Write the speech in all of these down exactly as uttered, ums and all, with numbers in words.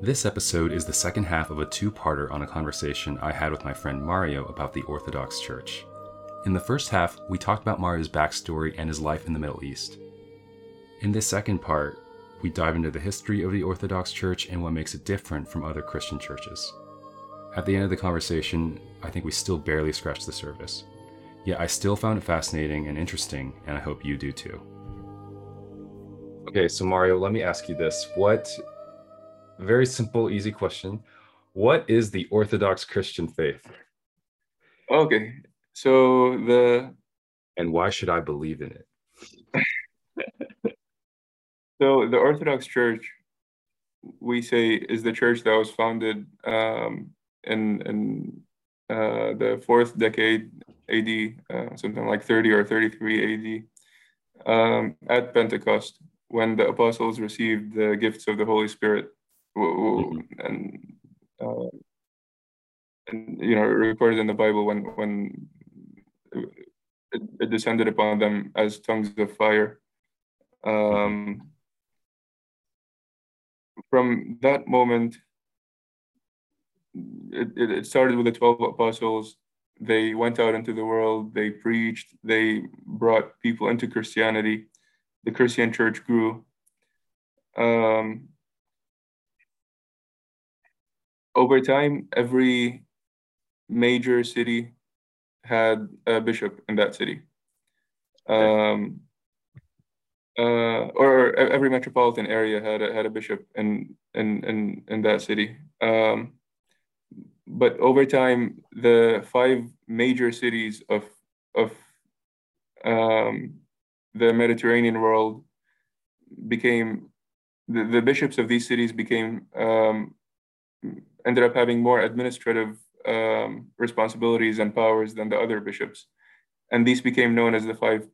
This episode is the second half of a two-parter on a conversation I had with my friend Mario about the Orthodox Church. In the first half, we talked about Mario's backstory and his life in the Middle East. In this second part, we dive into the history of the Orthodox Church and what makes it different from other Christian churches. At the end of the conversation, I think we still barely scratched the surface. Yet I still found it fascinating and interesting, and I hope you do too. Okay, so Mario, let me ask you this. What, very simple, easy question. What is the Orthodox Christian faith? Okay, so the... And why should I believe in it? So the Orthodox Church, we say, is the church that was founded um, in, in uh, the fourth decade A D, uh, something like thirty or thirty-three A D, um, at Pentecost, when the apostles received the gifts of the Holy Spirit and, uh, and you know, recorded in the Bible when, when it, it descended upon them as tongues of fire. Um, from that moment, it, it started with the twelve apostles. They went out into the world, they preached, they brought people into Christianity. The Christian church grew. Um, over time, every major city had a bishop in that city. Um, Uh, or every metropolitan area had a, had a bishop in in in, in that city. Um, but over time, the five major cities of of um, the Mediterranean world became the, the bishops of these cities became um, ended up having more administrative um, responsibilities and powers than the other bishops, and these became known as the five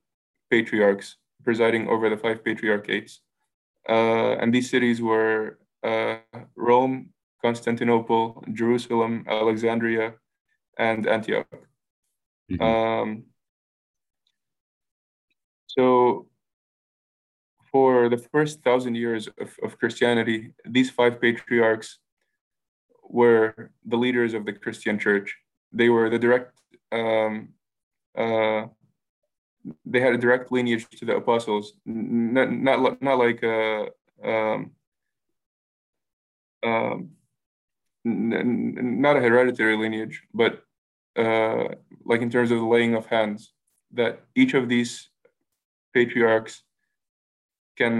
patriarchs, presiding over the five patriarchates. Uh, and these cities were uh, Rome, Constantinople, Jerusalem, Alexandria, and Antioch. Mm-hmm. Um, so for the first thousand years of, of Christianity, these five patriarchs were the leaders of the Christian church. They were the direct um, uh, They had a direct lineage to the apostles, not not, not like uh, um, um, not a hereditary lineage, but uh, like in terms of the laying of hands, that each of these patriarchs can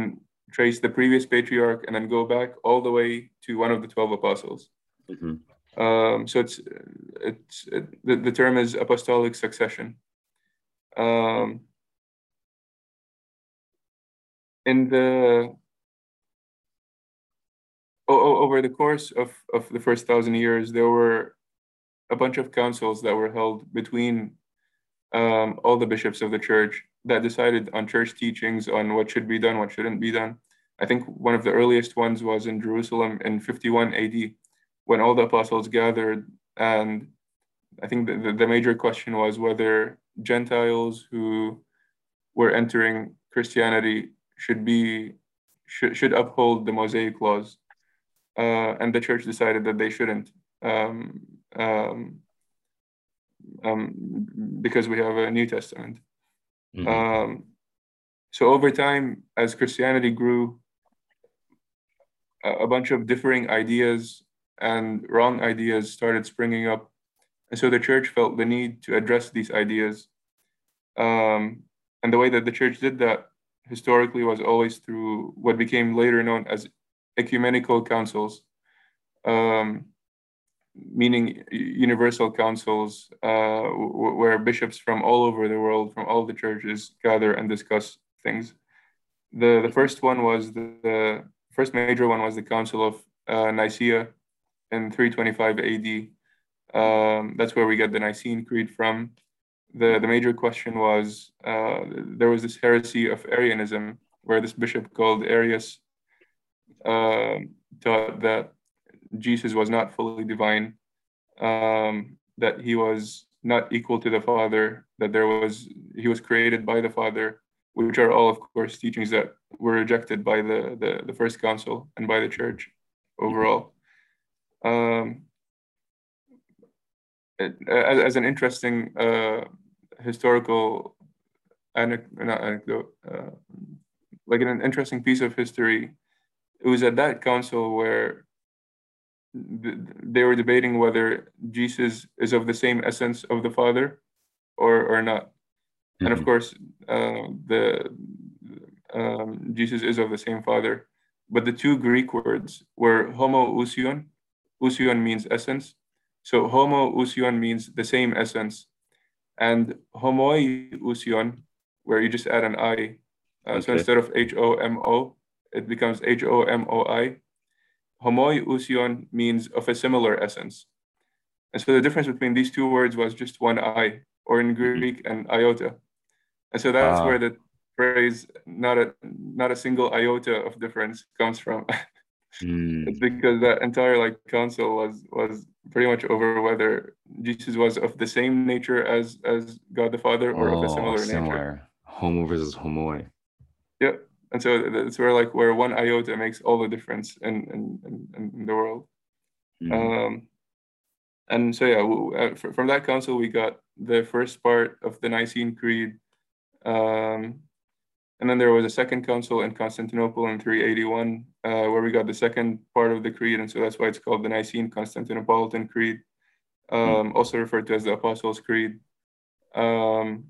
trace the previous patriarch and then go back all the way to one of the twelve apostles. Mm-hmm. Um, so it's it's it, the, the term is apostolic succession. Um, in the o- over the course of, of the first thousand years, there were a bunch of councils that were held between um, all the bishops of the church that decided on church teachings, on what should be done, what shouldn't be done. I think one of the earliest ones was in Jerusalem in fifty-one A D, when all the apostles gathered, and I think the, the, the major question was whether Gentiles who were entering Christianity should be should, should uphold the Mosaic laws, uh, and the church decided that they shouldn't, um, um, um, because we have a New Testament. Mm-hmm. Um, so over time, as Christianity grew, a, a bunch of differing ideas and wrong ideas started springing up. And so the church felt the need to address these ideas. Um, and the way that the church did that historically was always through what became later known as ecumenical councils, um, meaning universal councils, uh, w- where bishops from all over the world, from all the churches, gather and discuss things. The, the first one was the, the first major one was the Council of uh, Nicaea in three twenty-five A D. Um, that's where we get the Nicene Creed from. The, the major question was, uh, there was this heresy of Arianism, where this bishop called Arius uh, taught that Jesus was not fully divine, um, that he was not equal to the Father, that there was he was created by the Father, which are all, of course, teachings that were rejected by the, the, the First Council and by the Church overall. Um, it, as, as an interesting uh, historical anecdote, not anecdote, uh, like an interesting piece of history, it was at that council where th they were debating whether Jesus is of the same essence of the Father or, or not. And of course, uh, the um, Jesus is of the same Father, but the two Greek words were homoousion. Ousion means essence. So homoousion means the same essence. And homoiousion, where you just add an I, uh, okay. So instead of H O M O, it becomes H O M O I. Homoiousion means of a similar essence. And so the difference between these two words was just one I, or in Greek, an iota. And so that's wow. where the phrase, not a, not a single iota of difference, comes from. mm. It's because that entire like council was, was pretty much over whether Jesus was of the same nature as, as God the Father or oh, of a similar, similar nature. Homo versus homoi. Yep. And so that's where like where one iota makes all the difference in, in, in, in the world. Mm. Um, and so, yeah, from that council, we got the first part of the Nicene Creed. Um, and then there was a second council in Constantinople in three eighty-one, uh, where we got the second part of the Creed. And so that's why it's called the Nicene Constantinopolitan Creed, um, mm. also referred to as the Apostles' Creed. Um,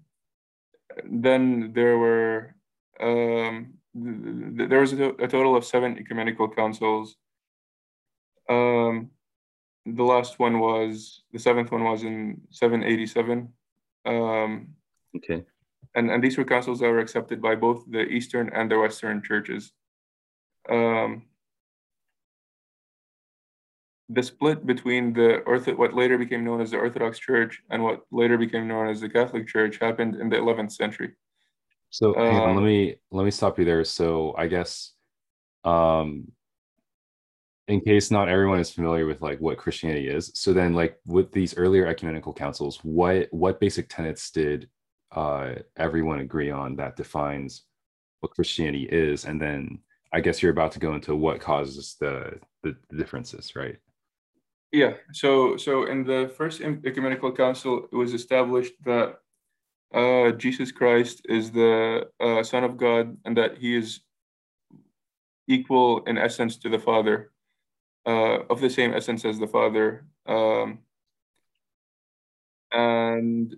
then there were, um, th th there was a, a total of seven ecumenical councils. Um, The last one was, the seventh one was in seven eighty-seven. Um, okay. And, and these were councils that were accepted by both the Eastern and the Western churches. Um, the split between the ortho what later became known as the Orthodox Church and what later became known as the Catholic Church happened in the eleventh century. So um, hang on, let me, let me stop you there. So I guess, um, in case not everyone is familiar with like what Christianity is. So then like with these earlier ecumenical councils, what, what basic tenets did uh, everyone agree on that defines what Christianity is? And then I guess you're about to go into what causes the, the differences, right? Yeah. So, so in the first ecumenical council, it was established that uh, Jesus Christ is the uh, Son of God and that he is equal in essence to the Father. Uh, of the same essence as the Father. Um, and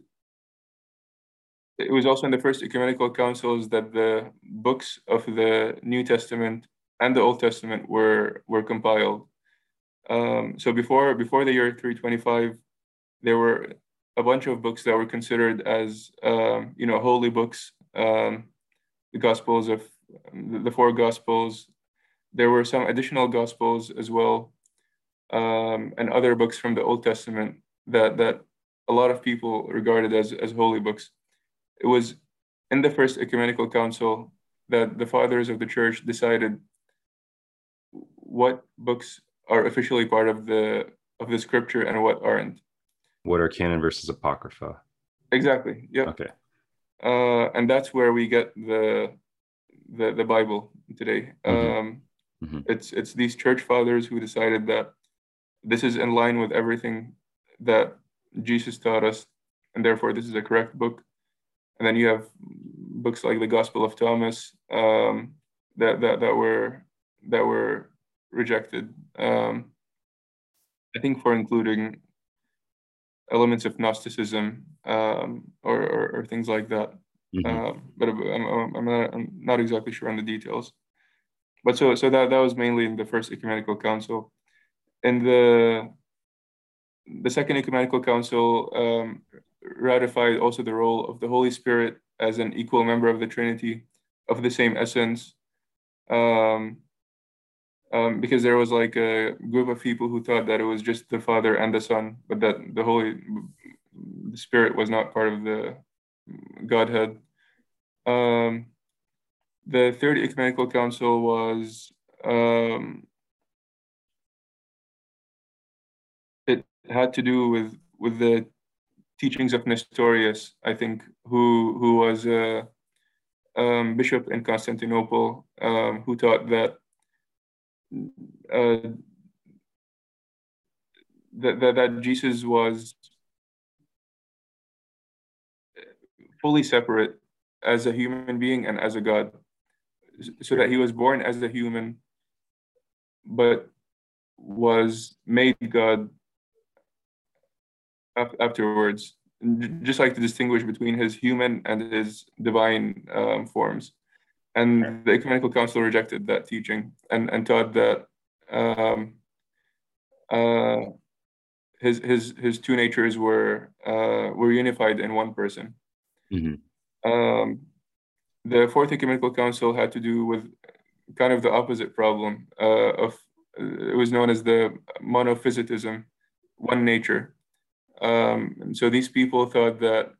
it was also in the first ecumenical councils that the books of the New Testament and the Old Testament were, were compiled. Um, so before, before the year three twenty-five, there were a bunch of books that were considered as, um, you know, holy books, um, the Gospels of, the four Gospels. There were some additional Gospels as well, um, and other books from the Old Testament that, that a lot of people regarded as, as holy books. It was in the First Ecumenical Council that the fathers of the Church decided what books are officially part of the, of the Scripture and what aren't. What are canon versus Apocrypha? Exactly, yeah. Okay. Uh, and that's where we get the, the, the Bible today. Mm-hmm. um, Mm-hmm. It's it's these church fathers who decided that this is in line with everything that Jesus taught us, and therefore this is a correct book. And then you have books like the Gospel of Thomas um, that that that were that were rejected. Um, I think for including elements of Gnosticism um, or, or or things like that. Mm-hmm. uh, but I'm I'm not I'm not exactly sure on the details. But so, so that, that was mainly in the First Ecumenical Council. In the, the Second Ecumenical Council um, ratified also the role of the Holy Spirit as an equal member of the Trinity of the same essence. Um, um, because there was like a group of people who thought that it was just the Father and the Son, but that the Holy the Spirit was not part of the Godhead. Um, The Third Ecumenical Council was, um, it had to do with, with the teachings of Nestorius, I think, who, who was a, um, bishop in Constantinople um, who taught that, uh, that, that that Jesus was fully separate as a human being and as a God, so that he was born as a human, but was made God afterwards, just like to distinguish between his human and his divine um, forms. And the Ecumenical Council rejected that teaching and, and taught that um, uh, his, his, his two natures were, uh, were unified in one person. Mm-hmm. um, the Fourth Ecumenical Council had to do with kind of the opposite problem uh, of, it was known as the monophysitism, one nature. Um, and so these people thought that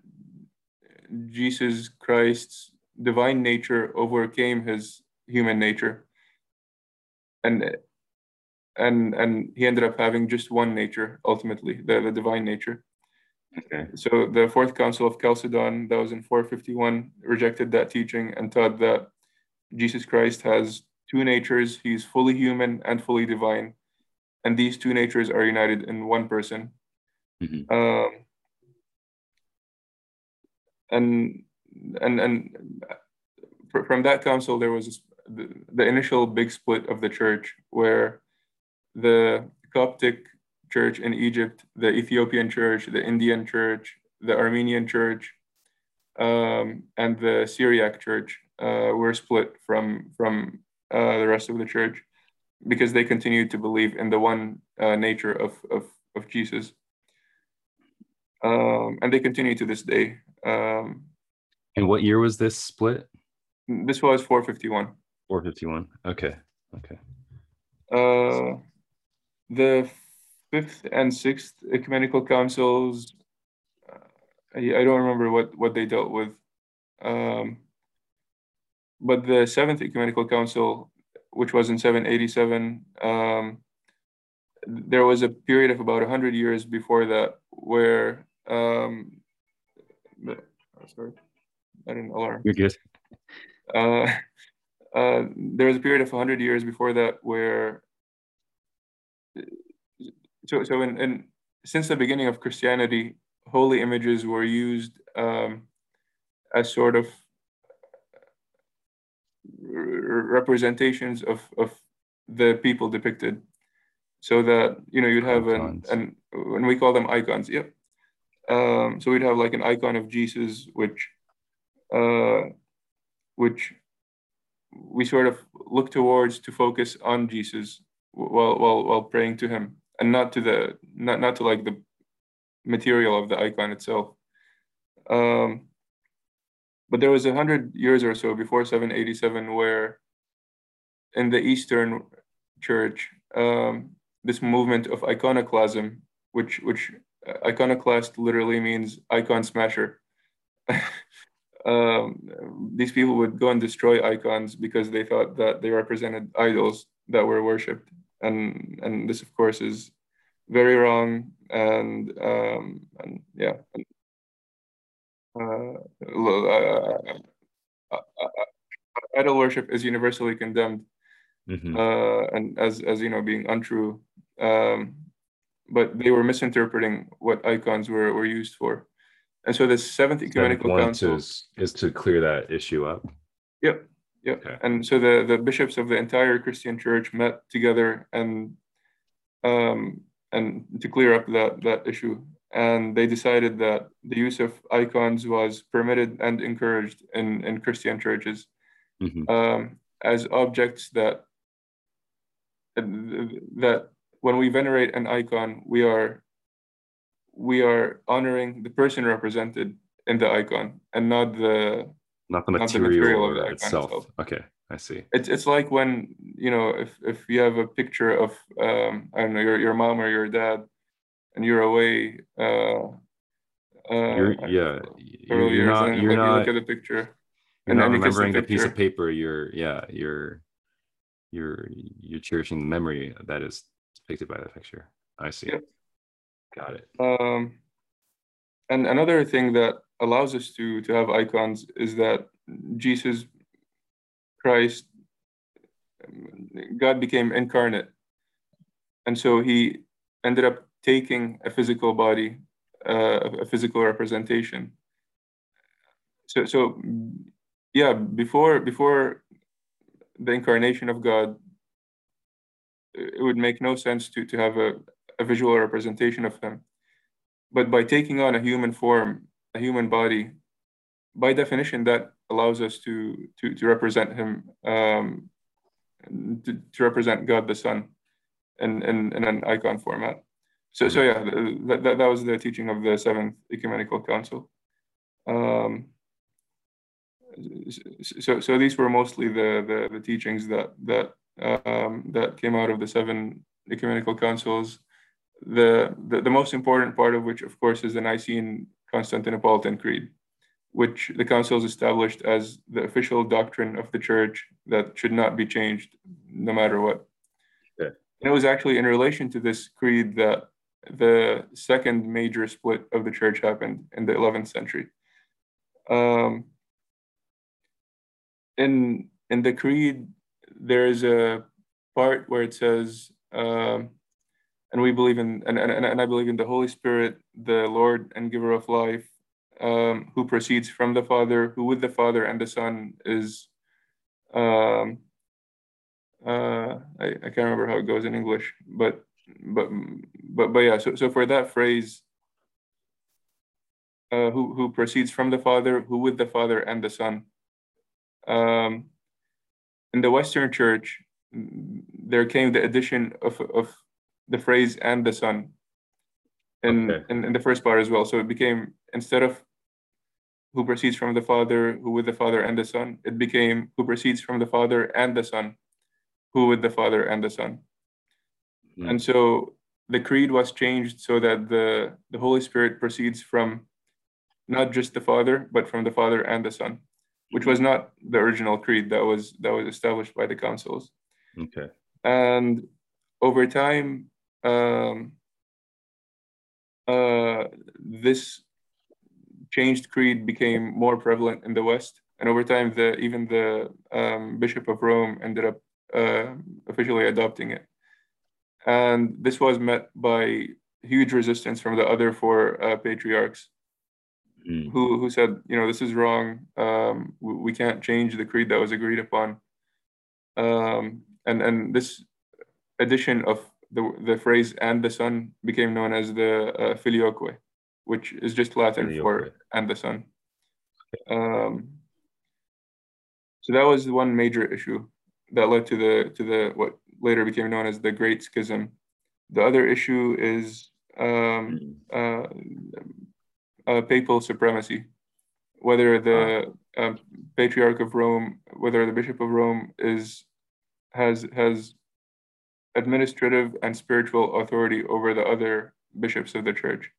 Jesus Christ's divine nature overcame his human nature, and and and he ended up having just one nature ultimately, the, the divine nature. Okay. So the Fourth Council of Chalcedon, that was in four fifty-one, rejected that teaching and taught that Jesus Christ has two natures. He's fully human and fully divine, and these two natures are united in one person. Mm-hmm. um, and and and from that council, there was the, the initial big split of the church, where the Coptic Church in Egypt, the Ethiopian Church, the Indian Church, the Armenian Church, um, and the Syriac Church uh, were split from from uh, the rest of the church, because they continued to believe in the one uh, nature of of of Jesus. Um, and they continue to this day. Um, and what year was this split? This was four fifty-one. four fifty-one. Okay. Okay. Uh, the fifth and sixth ecumenical councils, I, I don't remember what, what they dealt with. Um, but the seventh ecumenical council, which was in seven eighty-seven, um, there was a period of about one hundred years before that where um sorry I didn't alarm you're good uh, uh there was a period of one hundred years before that where so so in, in since the beginning of Christianity, holy images were used um as sort of representations of of the people depicted. So that, you know, you'd have an, an, and we call them icons, yep. Um, so we'd have like an icon of Jesus, which, uh, which we sort of look towards to focus on Jesus while while while praying to him, and not to the not not to like the material of the icon itself. Um, but there was a hundred years or so before seven eighty-seven, where in the Eastern Church, um, this movement of iconoclasm, which which iconoclast literally means icon smasher. um, these people would go and destroy icons because they thought that they represented idols that were worshipped, and and this of course is very wrong, and um, and yeah, uh, idol worship is universally condemned. Mm-hmm. uh, and as as you know, being untrue. Um, But they were misinterpreting what icons were, were used for. And so the Seventh Ecumenical Council is, is to clear that issue up. Yep. Yep. Okay. And so the, the bishops of the entire Christian church met together and um, and to clear up that, that issue. And they decided that the use of icons was permitted and encouraged in, in Christian churches, mm-hmm. um, as objects that that when we venerate an icon, we are we are honoring the person represented in the icon, and not the not the material, not the material of the icon itself. itself. Okay, I see. It's it's like when, you know, if if you have a picture of um, I don't know, your your mom or your dad, and you're away. Uh, uh, you're, yeah, you're, you're not. You're like not you look at the picture. You're and not remembering the piece of paper. You're yeah. You're you're you're cherishing the memory that is depicted by the picture. I see. Yep. Got it. Um, and another thing that allows us to to have icons is that Jesus Christ, God became incarnate. And so he ended up taking a physical body, uh, a physical representation. So, so yeah, before, before the incarnation of God, it would make no sense to, to have a, a visual representation of him. But by taking on a human form, a human body, by definition, that allows us to, to, to represent him, um, to, to represent God the Son in, in, in an icon format. So, so yeah, that, that, that was the teaching of the Seventh Ecumenical Council. Um, so, so these were mostly the, the, the teachings that, that Um, that came out of the seven ecumenical councils, the, the the most important part of which, of course, is the Nicene Constantinopolitan Creed, which the councils established as the official doctrine of the Church that should not be changed no matter what. Okay. And it was actually in relation to this creed that the second major split of the Church happened in the eleventh century. Um, in, in the creed, there is a part where it says, um, and we believe in, and, and, and I believe in the Holy Spirit, the Lord and giver of life, um, who proceeds from the Father, who with the Father and the Son is, um, uh, I, I can't remember how it goes in English, but, but, but, but yeah, so, so for that phrase, uh, who, who proceeds from the Father, who with the Father and the Son, um, in the Western Church, there came the addition of, of the phrase and the Son in, okay. in, in the first part as well. So it became, instead of who proceeds from the Father, who with the Father and the Son, it became who proceeds from the Father and the Son, who with the Father and the Son. Mm-hmm. And so the creed was changed so that the, the Holy Spirit proceeds from not just the Father, but from the Father and the Son, which was not the original creed that was that was established by the councils. Okay. And over time, um, uh, this changed creed became more prevalent in the West. And over time, the, even the um, Bishop of Rome ended up uh, officially adopting it. And this was met by huge resistance from the other four uh, patriarchs, Who, who said, you know, this is wrong. Um, we, we can't change the creed that was agreed upon. Um, and, and this addition of the, the phrase and the Son became known as the uh, filioque, which is just Latin filioque for and the Son. Um, so that was one major issue that led to the to the what later became known as the Great Schism. The other issue is um, uh, Uh, papal supremacy, whether the uh, Patriarch of Rome, whether the Bishop of Rome is has has administrative and spiritual authority over the other bishops of the Church,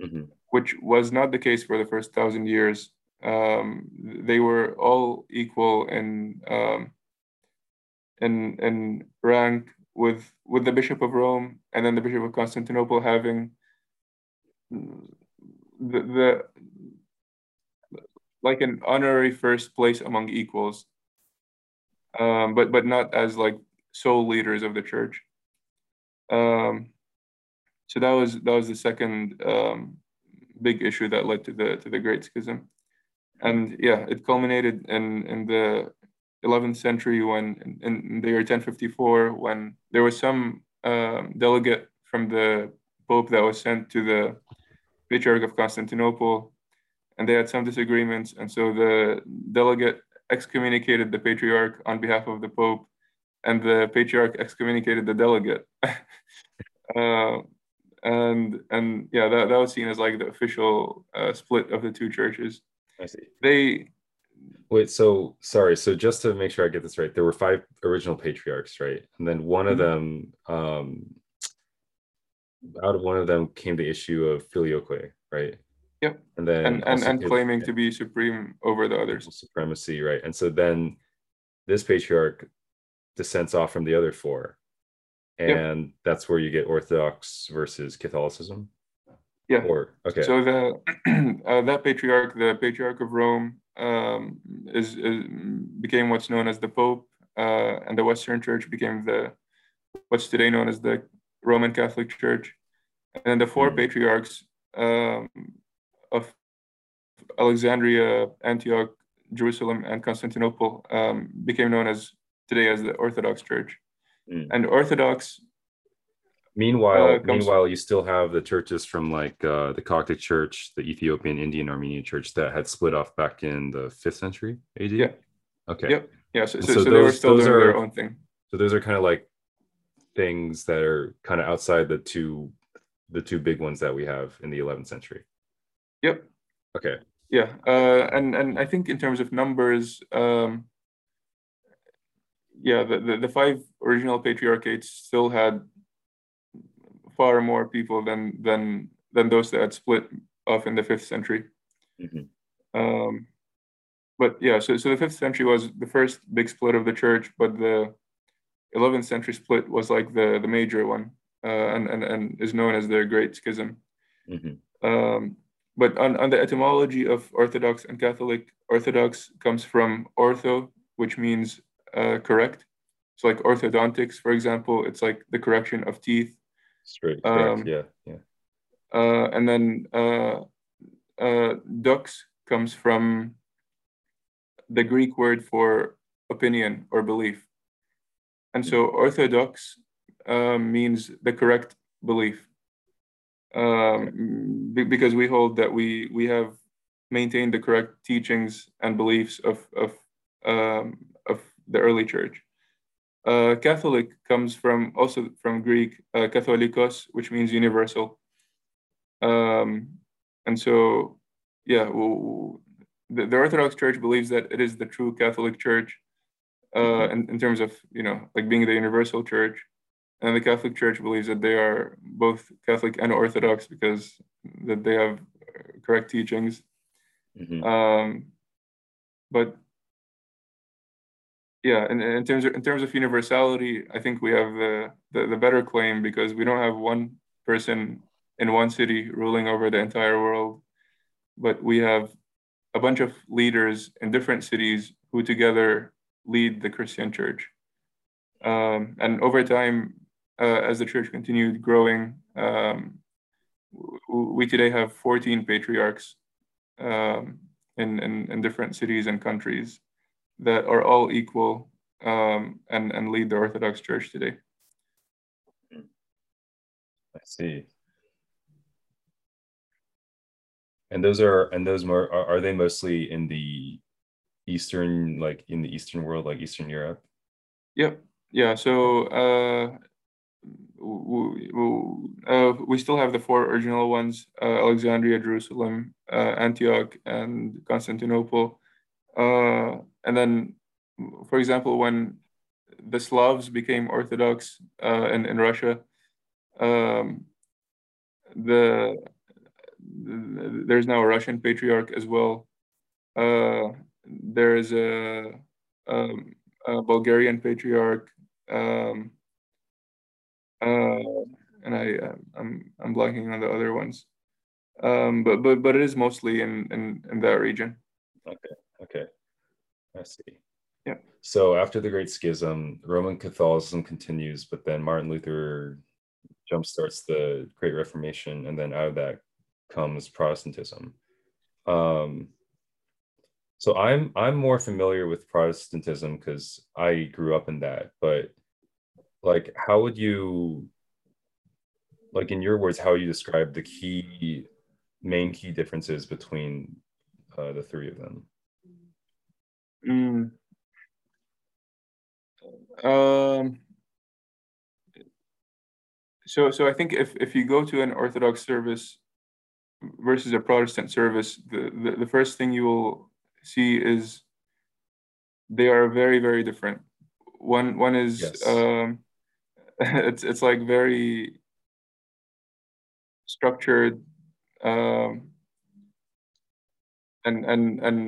mm-hmm. which was not the case for the first thousand years. Um, they were all equal in um, in in rank, with with the Bishop of Rome and then the Bishop of Constantinople having The, the like an honorary first place among equals, um, but but not as like sole leaders of the Church. Um, so that was that was the second um, big issue that led to the to the Great Schism, and yeah, it culminated in in the eleventh century when in, in the year ten fifty-four when there was some um, delegate from the Pope that was sent to the Patriarch of Constantinople, and they had some disagreements, and so the delegate excommunicated the Patriarch on behalf of the Pope, and the Patriarch excommunicated the delegate. uh, and and yeah, that, that was seen as like the official uh, split of the two churches. I see. They wait. So sorry. So just to make sure I get this right, there were five original patriarchs, right? And then one mm-hmm. of them. Um, out of one of them came the issue of filioque, right? Yep. And then and, and, and claiming to be supreme over the others. Supremacy, right? And so then this patriarch dissents off from the other four. And yep. that's where you get Orthodox versus Catholicism? Yeah. Or, okay. So the, uh, that patriarch, the Patriarch of Rome, um, is, is became what's known as the Pope, uh, and the Western Church became the what's today known as the Roman Catholic Church. And then the four patriarchs um, of Alexandria, Antioch, Jerusalem, and Constantinople um, became known as today as the Orthodox Church. Mm. And Orthodox. Meanwhile, uh, meanwhile, you still have the churches from like uh, the Coptic Church, the Ethiopian, Indian, Armenian Church that had split off back in the fifth century A D. Yeah. Okay. Yep. Yeah. So, so, so, so those, they were still doing are, their own thing. So those are kind of like things that are kind of outside the two, the two big ones that we have in the eleventh century. Yep. Okay. Yeah, uh, and and I think in terms of numbers, um, yeah, the, the the five original patriarchates still had far more people than than than those that had split off in the fifth century. Mm-hmm. Um, but yeah, so so the fifth century was the first big split of the church, but the eleventh century split was like the the major one, uh, and and and is known as the Great Schism. Mm-hmm. Um, But on, on the etymology of Orthodox and Catholic, Orthodox comes from ortho, which means uh, correct. So like orthodontics, for example, it's like the correction of teeth. Straight, um, yeah, yeah. Uh, and then uh, uh, dux comes from the Greek word for opinion or belief. And so orthodox uh, means the correct belief. Um, because we hold that we we have maintained the correct teachings and beliefs of of um, of the early church. Uh, Catholic comes from also from Greek uh, "katholikos," which means universal. Um, and so, yeah, well, the, the Orthodox Church believes that it is the true Catholic Church, uh, mm-hmm. in, in terms of you know like being the universal church. And the Catholic Church believes that they are both Catholic and Orthodox because that they have correct teachings. Mm-hmm. Um, but yeah, and, and in terms of in terms of universality, I think we have the, the the better claim because we don't have one person in one city ruling over the entire world, but we have a bunch of leaders in different cities who together lead the Christian Church. Um, and over time, Uh, as the church continued growing, um, we today have fourteen patriarchs um, in, in, in different cities and countries that are all equal um, and, and lead the Orthodox Church today. I see. And those are, and those more, are, are they mostly in the Eastern, like in the Eastern world, like Eastern Europe? Yep. Yeah. So, uh, We, uh, we still have the four original ones, uh, Alexandria, Jerusalem, uh, Antioch, and Constantinople. Uh, and then, for example, when the Slavs became Orthodox uh, in, in Russia, um, the, the there's now a Russian patriarch as well. Uh, there is a, um, a Bulgarian patriarch. Um, Uh, and I, uh, I'm, I'm blanking on the other ones, um, but but but it is mostly in, in in that region. Okay, okay, I see. Yeah. So after the Great Schism, Roman Catholicism continues, but then Martin Luther jumpstarts the Great Reformation, and then out of that comes Protestantism. Um, so I'm I'm more familiar with Protestantism because I grew up in that, but. Like, how would you, like in your words, how would you describe the key, main key differences between uh, the three of them? Mm. Um. So, so I think if if you go to an Orthodox service versus a Protestant service, the, the, the first thing you will see is they are very, very different. One one is... Yes. Um, It's it's like very structured, um, and and and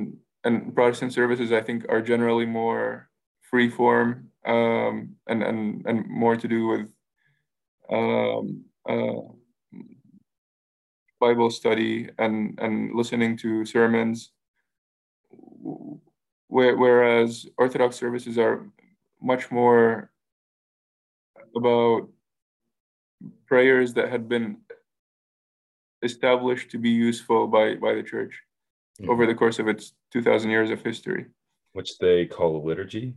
and Protestant services I think are generally more free form, um, and and and more to do with um, uh, Bible study and and listening to sermons. whereas Orthodox services are much more about prayers that had been established to be useful by, by the church mm-hmm. over the course of its two thousand years of history. Which they call liturgy?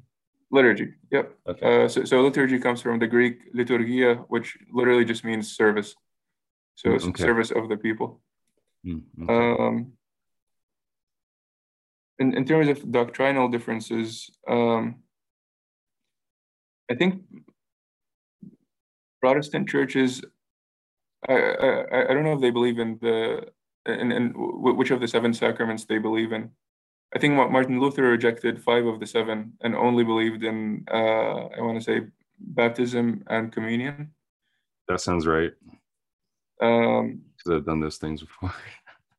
Liturgy, yep. Okay. Uh, so, so liturgy comes from the Greek liturgia, which literally just means service. So it's okay. service of the people. Mm, okay. um, in, in terms of doctrinal differences, um, I think Protestant churches, I, I, I don't know if they believe in the, in, in which of the seven sacraments they believe in. I think Martin Luther rejected five of the seven and only believed in, uh, I want to say, baptism and communion. That sounds right. Um, because I've done those things before.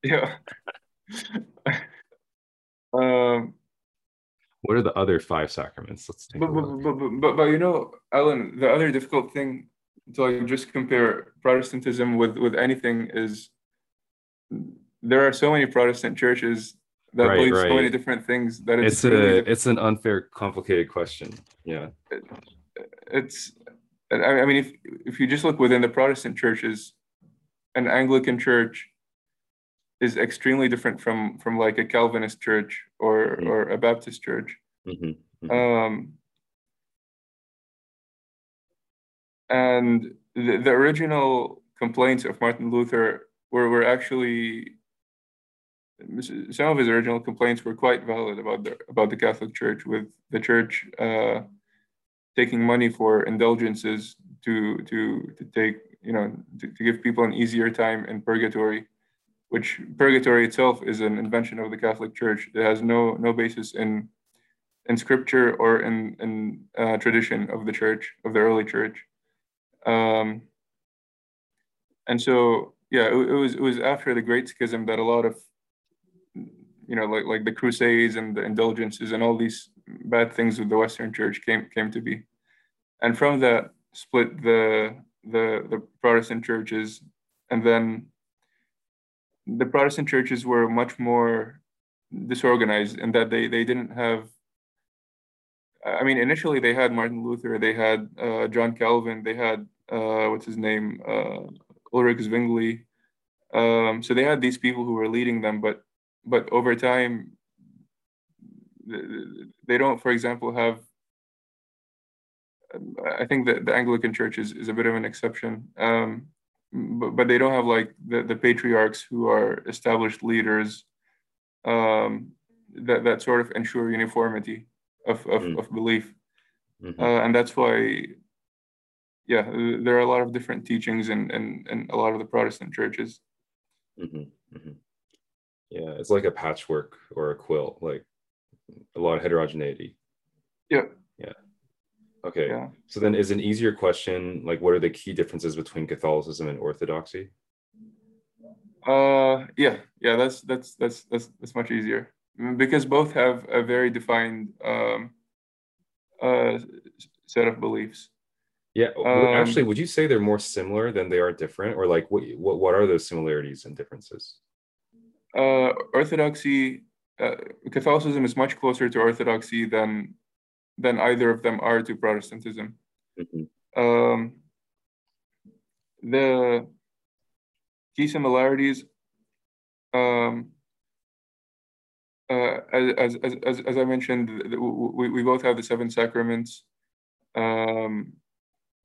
Yeah. um, what are the other five sacraments? Let's take but, a look. But, but, but, but, you know, Alan, the other difficult thing to like just compare Protestantism with, with anything is there are so many Protestant churches that right, believes right. so many different things that it's, it's a really it's an unfair, complicated question. Yeah, it, it's. I mean, if if you just look within the Protestant churches, an Anglican church is extremely different from from like a Calvinist church or mm-hmm. or a Baptist church. Mm-hmm. Mm-hmm. Um, and the, the original complaints of Martin Luther were were actually. Some of his original complaints were quite valid about the about the Catholic Church, with the Church uh, taking money for indulgences to to to take you know to, to give people an easier time in purgatory, which purgatory itself is an invention of the Catholic Church. It has no no basis in in Scripture or in in uh, tradition of the Church of the early Church, um, and so yeah, it, it was it was after the Great Schism that a lot of you know, like like the Crusades and the indulgences and all these bad things with the Western Church came came to be, and from that split the the the Protestant churches, and then the Protestant churches were much more disorganized in that they they didn't have. I mean, initially they had Martin Luther, they had uh, John Calvin, they had uh, what's his name uh, Ulrich Zwingli, um, so they had these people who were leading them, but. But over time, they don't, for example, have, I think that the Anglican Church is, is a bit of an exception, um, but, but they don't have like the, the patriarchs who are established leaders um, that, that sort of ensure uniformity of, of, mm. of belief. Mm-hmm. uh, and that's why, yeah, there are a lot of different teachings in, in, in a lot of the Protestant churches. Mm-hmm. Mm-hmm. Yeah, it's like a patchwork or a quilt, like a lot of heterogeneity. Yeah. Yeah. Okay. Yeah. So then is an easier question, like what are the key differences between Catholicism and Orthodoxy? Uh yeah, yeah, that's that's that's that's that's much easier. Because both have a very defined um uh set of beliefs. Yeah. Um, actually, would you say they're more similar than they are different? Or like what what, what are those similarities and differences? Uh, Orthodoxy, uh, Catholicism is much closer to Orthodoxy than than either of them are to Protestantism. Mm-hmm. Um, the key similarities, um, uh, as, as as as I mentioned, we we both have the seven sacraments. Um,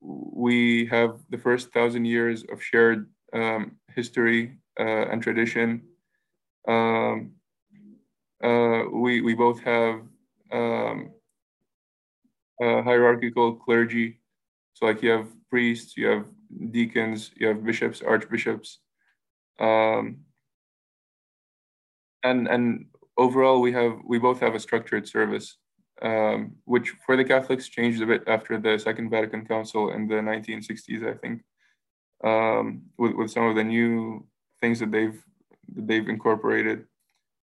we have the first thousand years of shared um, history uh, and tradition. Um, uh, we we both have um, a hierarchical clergy, so like you have priests, you have deacons, you have bishops, archbishops, um, and and overall we have we both have a structured service, um, which for the Catholics changed a bit after the Second Vatican Council in the nineteen sixties, I think, um, with with some of the new things that they've. That they've incorporated,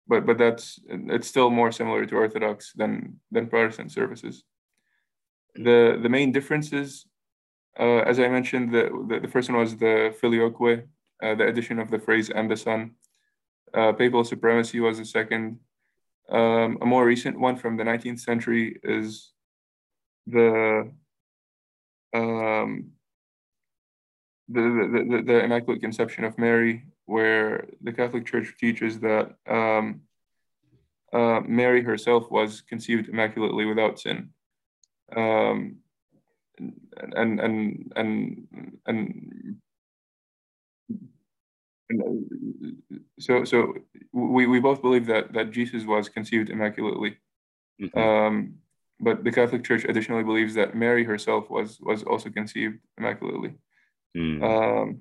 but but that's it's still more similar to Orthodox than than Protestant services. The the main differences, uh, as I mentioned, the, the the first one was the filioque, uh, the addition of the phrase "and the Son." Uh, papal supremacy was the second. Um, a more recent one from the nineteenth century is the um, the, the, the, the Immaculate Conception of Mary, where the Catholic Church teaches that um, uh, Mary herself was conceived immaculately without sin. Um, and, and, and, and, and so, so we, we both believe that, that Jesus was conceived immaculately. Mm-hmm. um, but the Catholic Church additionally believes that Mary herself was, was also conceived immaculately. Mm. Um,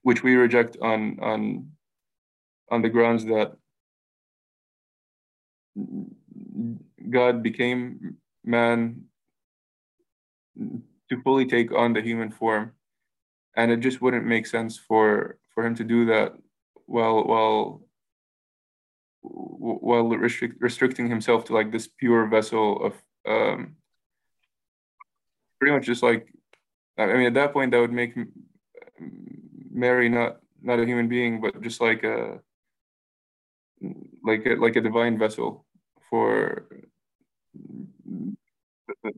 which we reject on, on, on the grounds that God became man to fully take on the human form, and it just wouldn't make sense for for him to do that while while while restrict, restricting himself to like this pure vessel of um, pretty much just like, I mean, at that point that would make Mary not not a human being, but just like a like a, like a divine vessel for.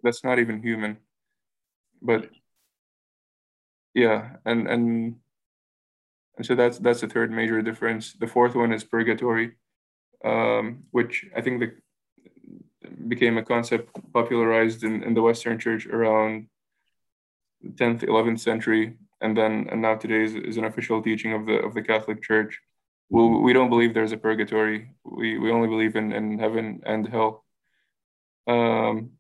That's not even human, but yeah, and and and so that's that's the third major difference. The fourth one is purgatory, um, which I think the, became a concept popularized in, in the Western Church around the tenth, eleventh century, and then and now today is, is an official teaching of the of the Catholic Church. Well, we don't believe there's a purgatory. We we only believe in in heaven and hell. Um,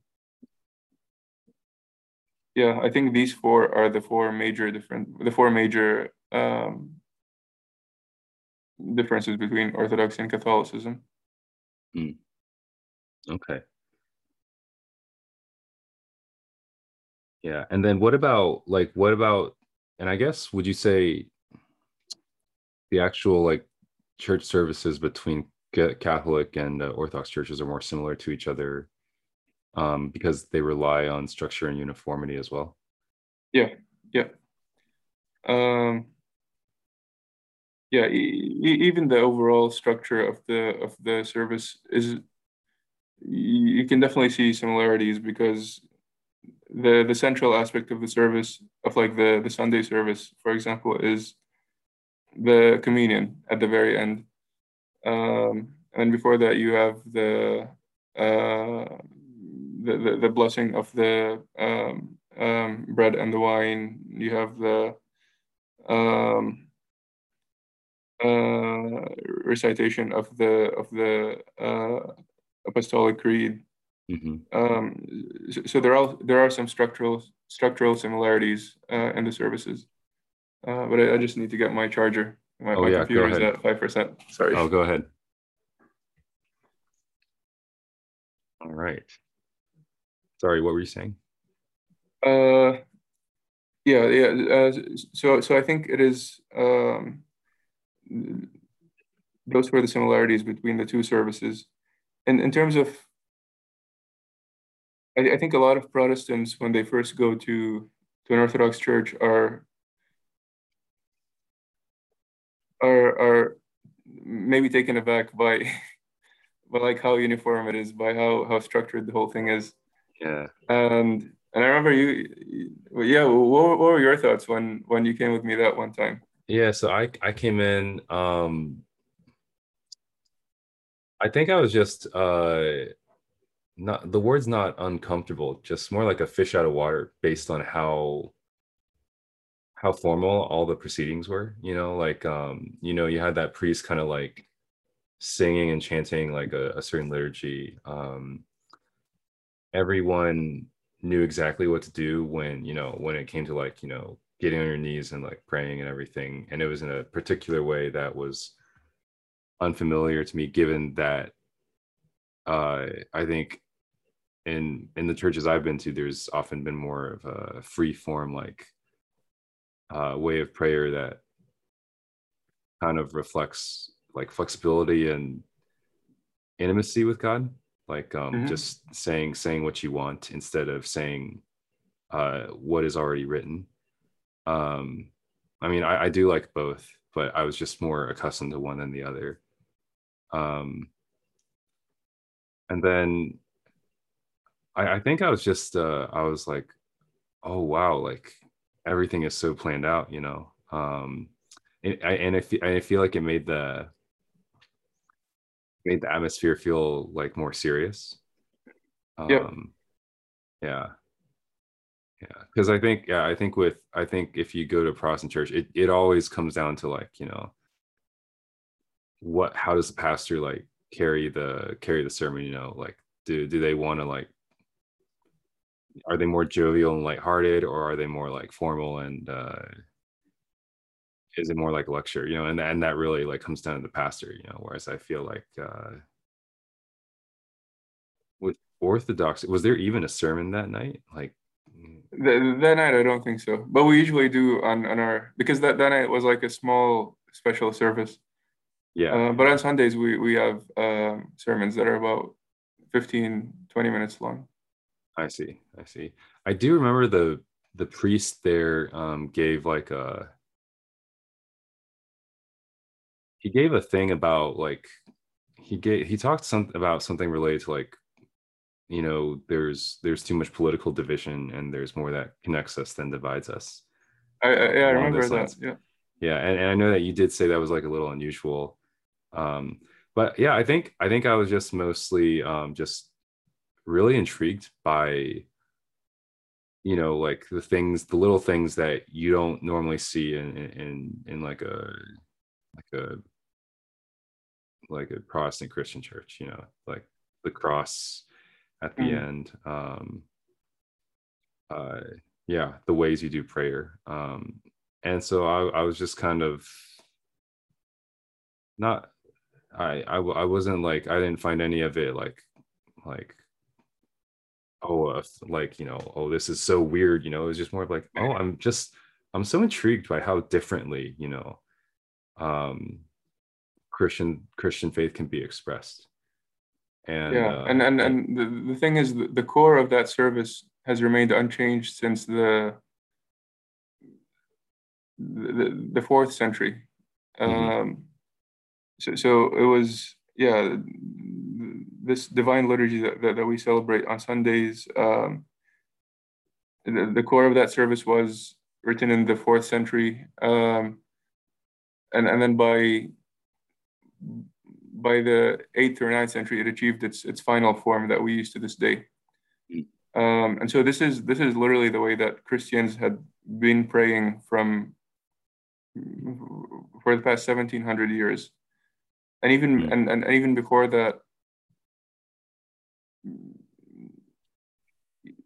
Yeah, I think these four are the four major different, the four major um, differences between Orthodoxy and Catholicism. Mm. Okay. Yeah, and then what about like what about, and I guess would you say the actual like church services between Catholic and uh, Orthodox churches are more similar to each other? Um, because they rely on structure and uniformity as well. Yeah, yeah, um, yeah. E even the overall structure of the of the service is, you can definitely see similarities, because the the central aspect of the service of like the the Sunday service, for example, is the communion at the very end, um, and before that you have the. Uh, The, the, the blessing of the um, um, bread and the wine. You have the um, uh, recitation of the of the uh, apostolic creed. Mm-hmm. um, so, so there are there are some structural structural similarities uh, in the services, uh, but I, I just need to get my charger. My, oh, my yeah, computer is at five percent. Sorry. Oh, go ahead. All right. Sorry, what were you saying? Uh, yeah, yeah. Uh, so, so I think it is. Um, those were the similarities between the two services, and in terms of, I, I think a lot of Protestants when they first go to to an Orthodox church are are are maybe taken aback by by like how uniform it is, by how how structured the whole thing is. Yeah, and and I remember you. Yeah, what, what were your thoughts when when you came with me that one time? Yeah, so I I came in. Um, I think I was just uh, not the word's not uncomfortable, just more like a fish out of water, based on how how formal all the proceedings were. You know, like um, you know, you had that priest kind of like singing and chanting like a, a certain liturgy. Um, everyone knew exactly what to do when, you know, when it came to like, you know, getting on your knees and like praying and everything. And it was in a particular way that was unfamiliar to me, given that uh, I think in, in the churches I've been to, there's often been more of a free form, like uh, way of prayer that kind of reflects like flexibility and intimacy with God. Like um, mm-hmm. just saying saying what you want instead of saying uh, what is already written. Um, I mean, I, I do like both, but I was just more accustomed to one than the other. Um, And then I, I think I was just, uh, I was like, oh, wow, like everything is so planned out, you know? Um, and I, and I, fe- I feel like it made the, made the atmosphere feel like more serious. Um, yep. Yeah. Yeah. Cause I think, yeah, I think with, I think if you go to a Protestant church, it, it always comes down to like, you know, what, how does the pastor like carry the, carry the sermon, you know, like, do, do they want to like, are they more jovial and lighthearted, or are they more like formal and, uh, is it more like lecture, you know, and, and that really like comes down to the pastor, you know, whereas I feel like, uh, with Orthodox, was there even a sermon that night? Like, That, that night, I don't think so. But we usually do on, on our, because that, that night was like a small special service. Yeah. Uh, but on Sundays, we, we have um, sermons that are about fifteen, twenty minutes long. I see. I see. I do remember the the priest there um, gave like a, he gave a thing about like, he gave, he talked some, about something related to like, you know, there's there's too much political division, and there's more that connects us than divides us. I, I, yeah, I remember that. Yeah, yeah, and, and I know that you did say that was like a little unusual, um, but yeah, I think I think I was just mostly um, just really intrigued by, you know, like the things, the little things that you don't normally see in in in like a like a like a Protestant Christian church. You know, like the cross at the mm. end, um, uh, yeah, the ways you do prayer. Um, and so I, I was just kind of not, I, I, I wasn't like, I didn't find any of it like, like, oh, uh, like, you know, oh, this is so weird, you know, it was just more of like, oh, I'm just, I'm so intrigued by how differently, you know, um, Christian, Christian faith can be expressed. And, yeah, uh, and and and the, the thing is, the, the core of that service has remained unchanged since the the, the fourth century. Mm-hmm. Um, so, so it was, yeah, this divine liturgy that, that, that we celebrate on Sundays. Um, the, the core of that service was written in the fourth century, um, and and then by. by the eighth or ninth century, it achieved its its final form that we use to this day. Um, and so this is this is literally the way that Christians had been praying from for the past seventeen hundred years, and even yeah. and, and even before that,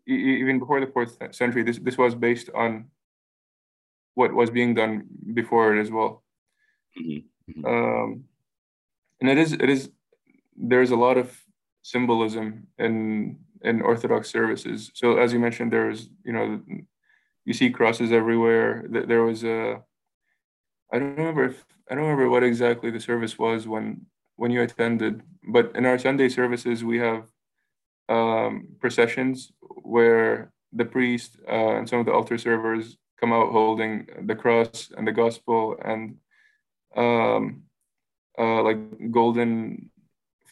even before the fourth century, this this was based on what was being done before it as well. Um, And it is, it is, there's a lot of symbolism in in Orthodox services. So as you mentioned, there was, you know, you see crosses everywhere. There was a, I don't remember if, I don't remember what exactly the service was when, when you attended, but in our Sunday services, we have um, processions where the priest uh, and some of the altar servers come out holding the cross and the gospel and, um, Uh, like golden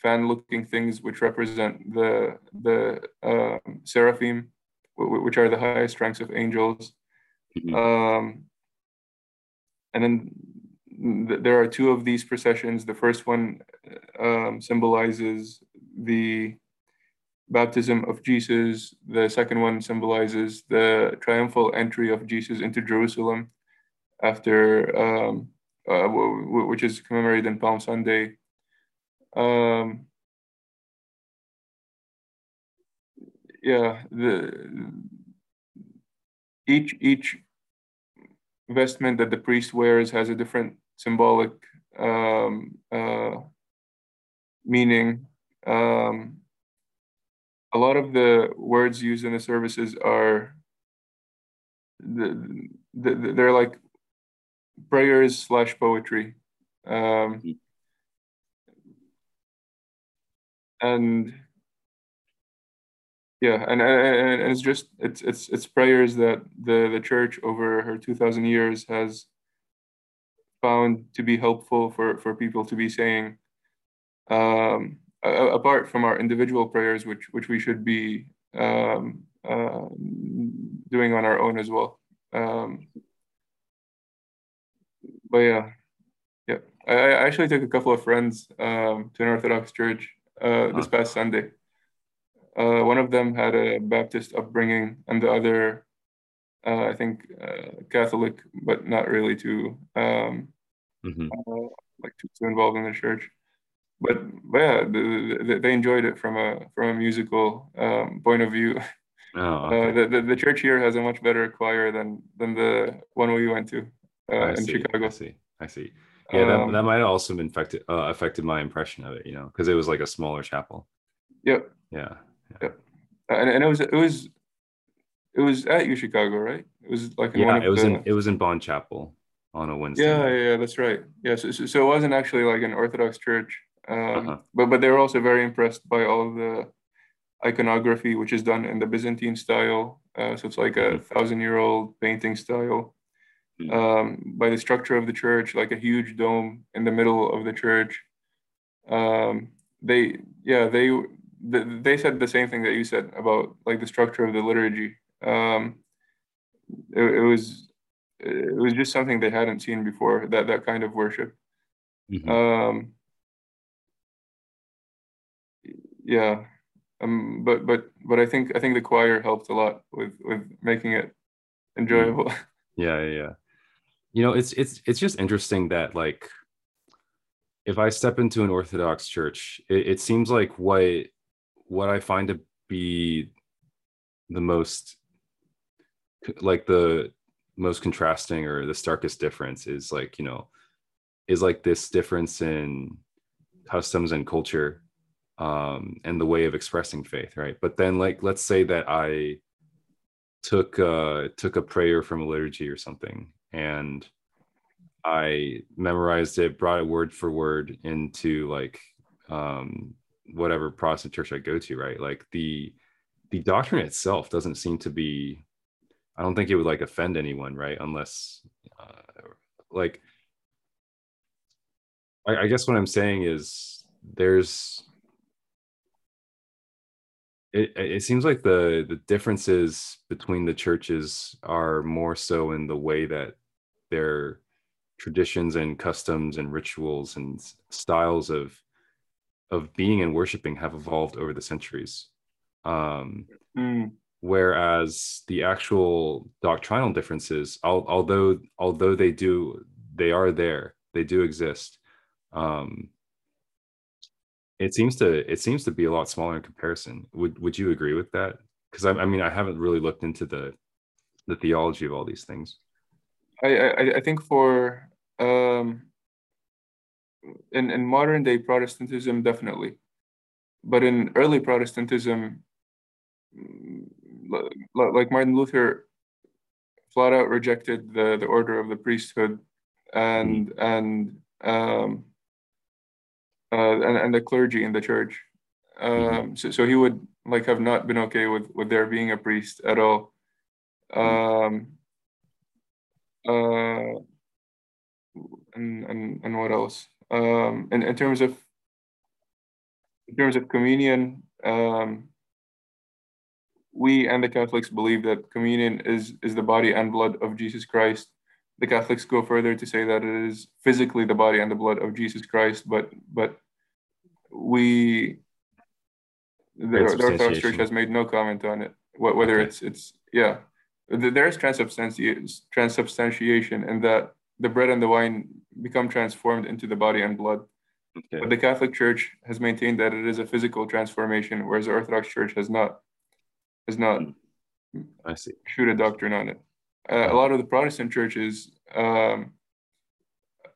fan-looking things, which represent the the uh, seraphim, w- which are the highest ranks of angels. Mm-hmm. Um, and then th- there are two of these processions. The first one um, symbolizes the baptism of Jesus. The second one symbolizes the triumphal entry of Jesus into Jerusalem after. Um, Uh, which is commemorated in Palm Sunday. Um, yeah, the each each vestment that the priest wears has a different symbolic um, uh, meaning. Um, a lot of the words used in the services are the, the they're like. prayers slash poetry, um, and yeah, and, and and it's just it's it's it's prayers that the the church over her two thousand years has found to be helpful for for people to be saying. Um, uh, apart from our individual prayers, which which we should be um, uh, doing on our own as well. Um, but yeah, yeah. I, I actually took a couple of friends um, to an Orthodox church uh, this past Sunday. Uh, one of them had a Baptist upbringing, and the other, uh, I think, uh, Catholic, but not really too, um, mm-hmm. uh, like too, too involved in the church. But, but yeah, the, the, they enjoyed it from a from a musical um, point of view. Oh, okay. uh, the, the the church here has a much better choir than than the one we went to uh, in see, Chicago. I see. I see. Yeah, um, that, that might have also been affected uh, affected my impression of it. You know, because it was like a smaller chapel. Yep. Yeah. Yeah, and and it was it was it was at U Chicago, right? It was like in yeah, one of it was the, in it was in Bond Chapel on a Wednesday. Yeah, night. yeah, that's right. Yeah, so, so it wasn't actually like an Orthodox church, um, uh-huh. but but they were also very impressed by all of the iconography, which is done in the Byzantine style. Uh, so it's like a mm-hmm. thousand-year-old painting style. Mm-hmm. Um, by the structure of the church, like a huge dome in the middle of the church. Um, they yeah they. They said the same thing that you said about like the structure of the liturgy. Um, it, it was it was just something they hadn't seen before, that that kind of worship. Mm-hmm. Um, yeah, um, but but but I think I think the choir helped a lot with with making it enjoyable. Yeah, yeah, yeah. You know, it's it's it's just interesting that like if I step into an Orthodox church, it, it seems like what What I find to be the most, like the most contrasting or the starkest difference is like, you know, is like this difference in customs and culture um, and the way of expressing faith, right? But then like, let's say that I took uh, took a prayer from a liturgy or something and I memorized it, brought it word for word into like, um, whatever Protestant church I go to, right? Like the the doctrine itself doesn't seem to be, I don't think it would like offend anyone, right? Unless uh, like I, I guess what I'm saying is there's it it seems like the the differences between the churches are more so in the way that their traditions and customs and rituals and styles of of being and worshiping have evolved over the centuries. Um, mm. Whereas the actual doctrinal differences, al- although although they do, they are there, they do exist. Um, it seems to it seems to be a lot smaller in comparison. Would would you agree with that? Because I, I mean, I haven't really looked into the the theology of all these things. I I, I think for. Um... In, in modern day Protestantism, definitely. But in early Protestantism, like Martin Luther flat out rejected the, the order of the priesthood and mm-hmm. and, um, uh, and and the clergy in the church. Um, mm-hmm. so, so he would like have not been okay with, with there being a priest at all. Um, uh, and, and, and what else? Um, and in terms of in terms of communion, um, we and the Catholics believe that communion is is the body and blood of Jesus Christ. The Catholics go further to say that it is physically the body and the blood of Jesus Christ, but but we the Orthodox Church has made no comment on it. Whether okay. it's it's yeah, there is transubstanti- transubstantiation in that the bread and the wine become transformed into the body and blood. Okay. But the Catholic Church has maintained that it is a physical transformation, whereas the Orthodox Church has not has not I see. Shoot a doctrine on it. Uh, a lot of the Protestant churches um,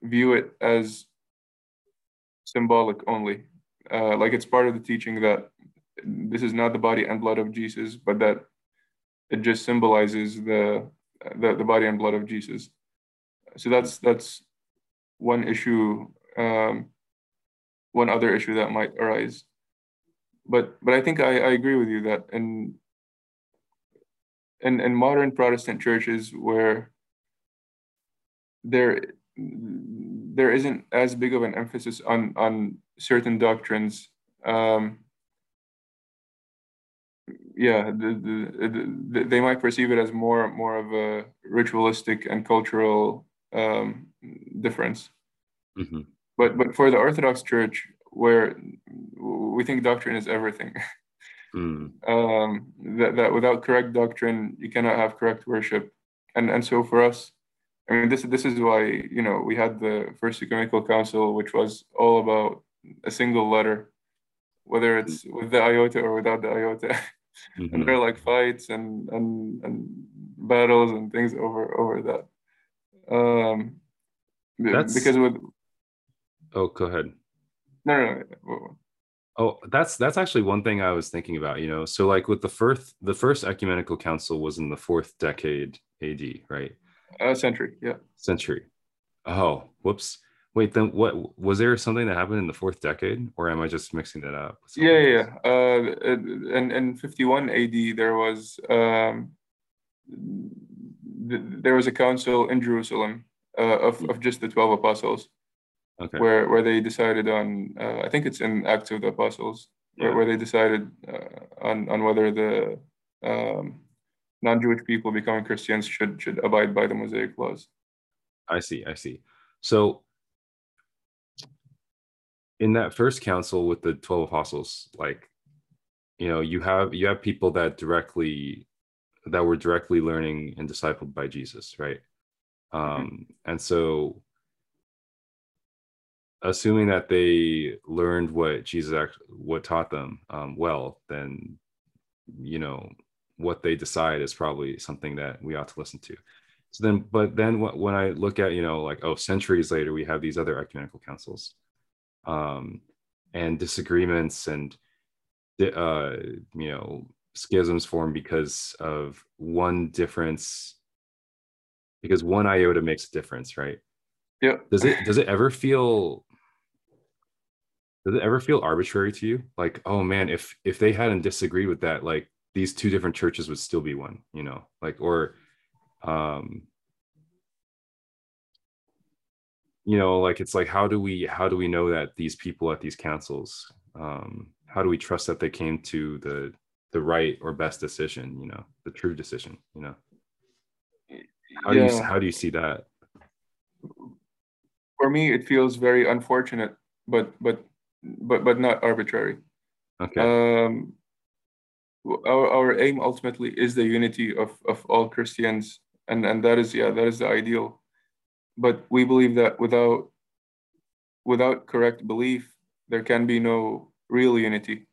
view it as symbolic only. Uh, like it's part of the teaching that this is not the body and blood of Jesus, but that it just symbolizes the the, the body and blood of Jesus. So that's that's one issue, um, one other issue that might arise. But but I think I, I agree with you that in, in in modern Protestant churches where there there isn't as big of an emphasis on on certain doctrines um, yeah, the, the, the, they might perceive it as more more of a ritualistic and cultural um, difference. Mm-hmm. But but for the Orthodox Church, where we think doctrine is everything, mm. um, that that without correct doctrine, you cannot have correct worship, and and so for us, I mean, this this is why, you know, we had the First Ecumenical Council, which was all about a single letter, whether it's with the iota or without the iota. Mm-hmm. And there are like fights and, and and battles and things over over that. Um, that's, because with oh, go ahead. No, no, no. Oh, that's that's actually one thing I was thinking about. You know, so like with the first the first Ecumenical Council was in the fourth decade A D, right? Uh, century, yeah. Century. Oh, whoops. Wait, then what was there something that happened in the fourth decade, or am I just mixing that up? Yeah, yeah. Uh, and in fifty-one A D, there was um, th there was a council in Jerusalem uh, of of just the twelve apostles, okay. where where they decided on. Uh, I think it's in Acts of the Apostles, yeah. where, where they decided uh, on on whether the um, non-Jewish people becoming Christians should should abide by the Mosaic laws. I see. I see. So. In that first council with the twelve apostles, like, you know, you have you have people that directly that were directly learning and discipled by Jesus, right? Um, mm-hmm. And so, assuming that they learned what Jesus actually, what taught them um, well, then, you know, what they decide is probably something that we ought to listen to. So then, but then when I look at, you know, like, oh, centuries later, we have these other ecumenical councils. Um, and disagreements and, uh, you know, schisms form because of one difference, because one iota makes a difference, right? Yeah. Does it, does it ever feel, does it ever feel arbitrary to you? Like, oh man, if, if they hadn't disagreed with that, like these two different churches would still be one, you know, like, or, um, you know, like, it's like, how do we, how do we know that these people at these councils, um, how do we trust that they came to the, the right or best decision, you know, the true decision, you know, how yeah. do you, how do you see that? For me, it feels very unfortunate, but, but, but, but not arbitrary. Okay. Um, our, our aim ultimately is the unity of, of all Christians. And, and that is, yeah, that is the ideal. But we believe that without without correct belief, there can be no real unity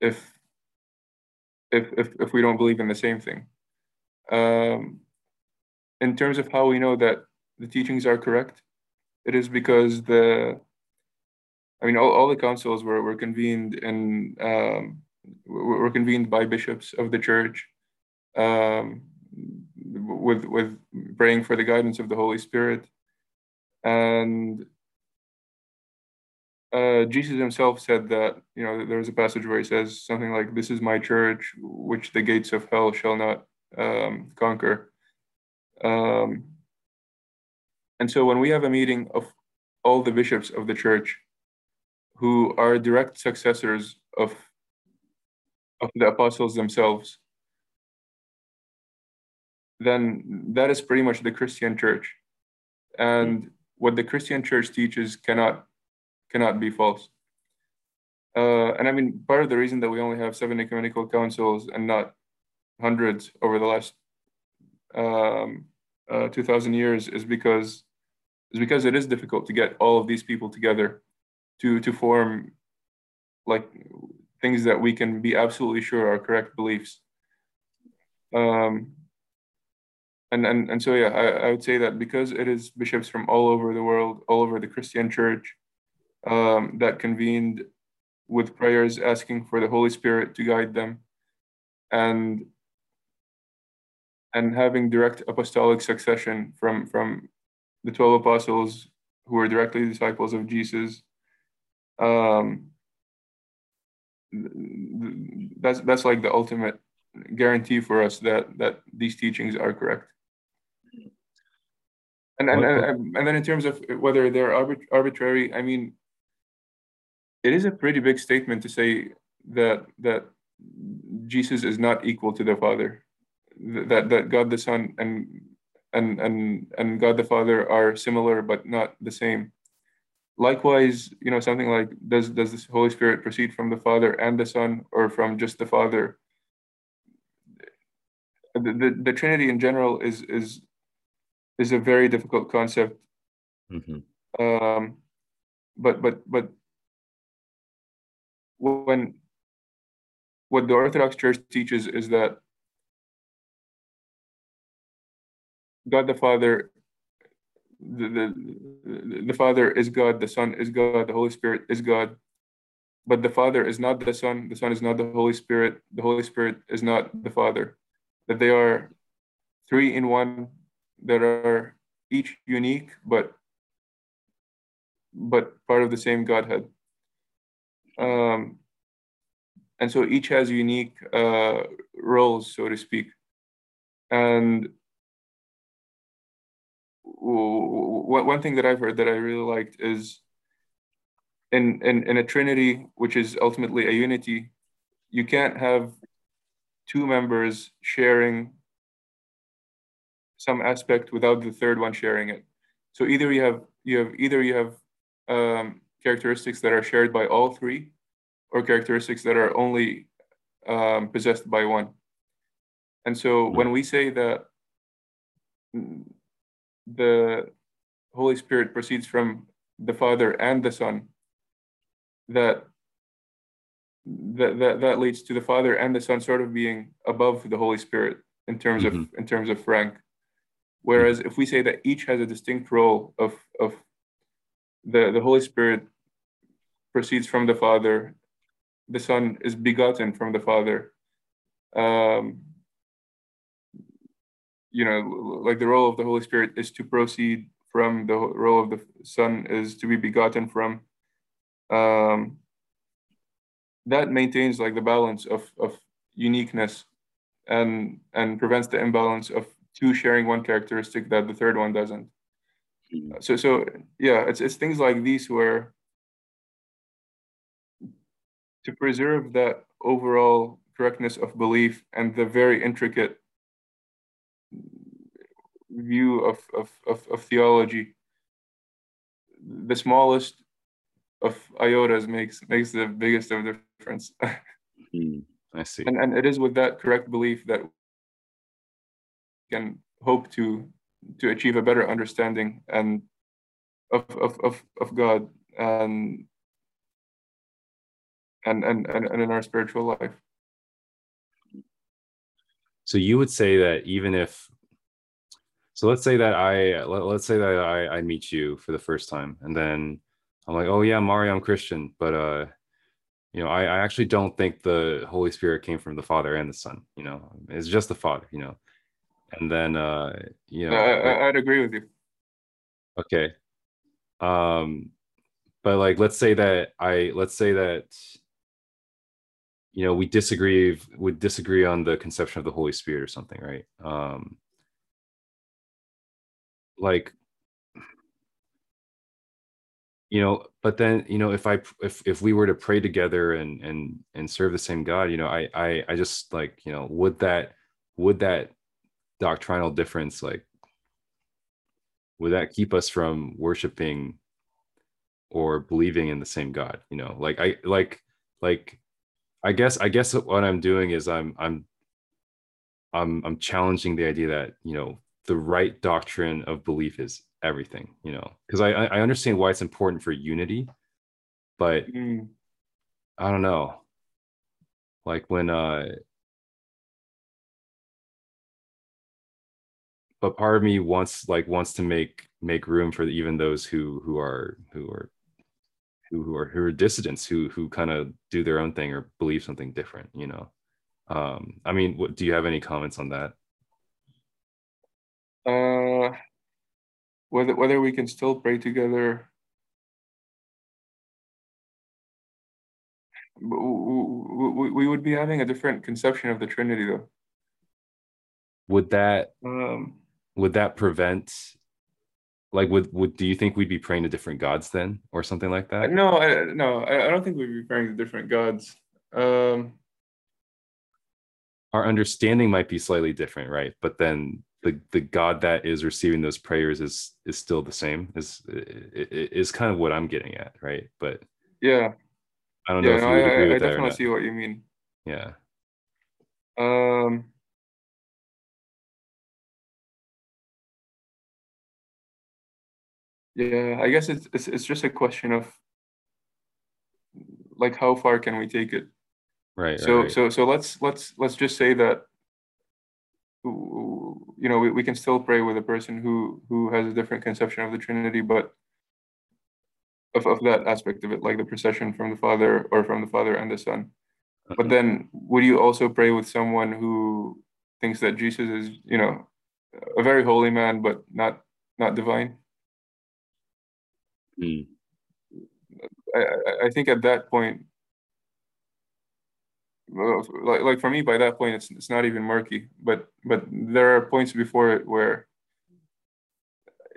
if if if, if we don't believe in the same thing. Um, in terms of how we know that the teachings are correct, it is because the, I mean, all, all the councils were, were convened in, um, were convened by bishops of the church, um, with with praying for the guidance of the Holy Spirit. And uh, Jesus himself said that, you know, there's a passage where he says something like, "This is my church, which the gates of hell shall not um, conquer." Um, and so when we have a meeting of all the bishops of the church who are direct successors of, of the apostles themselves, then that is pretty much the Christian church. And mm-hmm. what the Christian church teaches cannot cannot be false. Uh, and I mean, part of the reason that we only have seven ecumenical councils and not hundreds over the last um, uh, two thousand years is because, is because it is difficult to get all of these people together to, to form like things that we can be absolutely sure are correct beliefs. Um, And, and and so, yeah, I, I would say that because it is bishops from all over the world, all over the Christian church, um, that convened with prayers asking for the Holy Spirit to guide them, and and having direct apostolic succession from, from the twelve apostles who were directly disciples of Jesus, um, that's, that's like the ultimate guarantee for us that, that these teachings are correct. And, and, and, and then in terms of whether they're arbit- arbitrary, I mean, it is a pretty big statement to say that that Jesus is not equal to the Father, that that God the Son and and and and God the Father are similar but not the same. Likewise, you know, something like, does does the Holy Spirit proceed from the Father and the Son, or from just the Father? The the, the Trinity in general is is is a very difficult concept. Mm-hmm. Um, but but but when what the Orthodox Church teaches is that God the Father, the, the, the Father is God, the Son is God, the Holy Spirit is God, but the Father is not the Son, the Son is not the Holy Spirit, the Holy Spirit is not the Father, that they are three in one, that are each unique, but but part of the same Godhead. Um, and so each has unique uh, roles, so to speak. And one thing that I've heard that I really liked is in, in, in a Trinity, which is ultimately a unity, you can't have two members sharing some aspect without the third one sharing it. So either you have, you have, either you have um, characteristics that are shared by all three, or characteristics that are only um, possessed by one. And so when we say that the Holy Spirit proceeds from the Father and the Son, that that that, that leads to the Father and the Son sort of being above the Holy Spirit in terms mm-hmm. of in terms of rank. Whereas if we say that each has a distinct role of of the the Holy Spirit proceeds from the Father, the Son is begotten from the Father. Um, you know, like the role of the Holy Spirit is to proceed from, the role of the Son is to be begotten from. Um, that maintains like the balance of, of uniqueness and, and prevents the imbalance of two sharing one characteristic that the third one doesn't. So, so yeah, it's, it's things like these where to preserve that overall correctness of belief and the very intricate view of, of, of, of theology, the smallest of iotas makes makes the biggest of the difference. Mm, I see. And, and it is with that correct belief that we can hope to to achieve a better understanding and of of, of, of God and and, and and in our spiritual life. So you would say that even if So let's say that I let's say that I, I meet you for the first time, and then I'm like, oh yeah, Mario, I'm Christian, but uh, you know, I, I actually don't think the Holy Spirit came from the Father and the Son. You know, it's just the Father. You know, and then uh, you know, I, I, I'd agree with you. Okay, um, but like, let's say that I let's say that you know we disagree would disagree on the conception of the Holy Spirit or something, right? Um, like you know but then you know if i if if we were to pray together and and and serve the same God, you know i i i just like you know would that would that doctrinal difference, like would that keep us from worshiping or believing in the same God? You know like i like like i guess i guess what i'm doing is i'm i'm i'm i'm challenging the idea that you know the right doctrine of belief is everything, you know, because I, I understand why it's important for unity, but mm. I don't know, like when, uh, but part of me wants, like wants to make, make room for even those who, who are, who are, who, who are, who are dissidents, who, who kind of do their own thing or believe something different, you know? Um, I mean, what, do you have any comments on that? Uh, whether whether we can still pray together, we, we would be having a different conception of the Trinity, though. Would that um, would that prevent, Like, would, would do you think we'd be praying to different gods then, or something like that? No, I, no, I don't think we'd be praying to different gods. Um, Our understanding might be slightly different, right? But then the the God that is receiving those prayers is is still the same. Is is kind of what I'm getting at, right? But yeah, I don't know yeah, if you no, would agree I, with I that. I definitely or not. see what you mean. Yeah. Um. Yeah, I guess it's, it's it's just a question of like how far can we take it, right? So right. so so let's let's let's just say that you know we, we can still pray with a person who who has a different conception of the Trinity, but of of that aspect of it, like the procession from the Father or from the Father and the Son. Uh-huh. But then, would you also pray with someone who thinks that Jesus is you know a very holy man, but not not divine? Mm. I, I think at that point, like, like for me, by that point, it's it's not even murky. But but there are points before it where,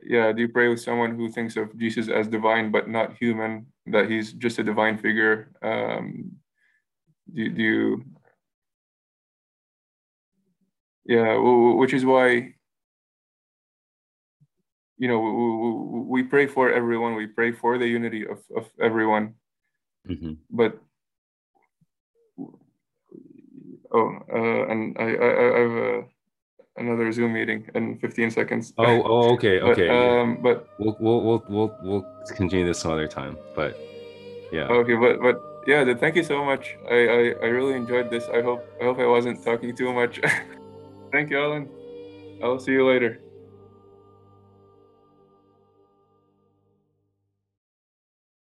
yeah, do you pray with someone who thinks of Jesus as divine but not human, that he's just a divine figure? Um, do, do you? Yeah, which is why. You know, we pray for everyone. We pray for the unity of, of everyone. Mm-hmm. But oh, uh, and I, I, I have a, another Zoom meeting in fifteen seconds. Oh, oh, okay, but, okay. Um, yeah. But we'll we'll we'll we'll we'll continue this some other time. But yeah. Okay, but but yeah, dude, thank you so much. I, I I really enjoyed this. I hope I hope I wasn't talking too much. Thank you, Alan. I'll see you later.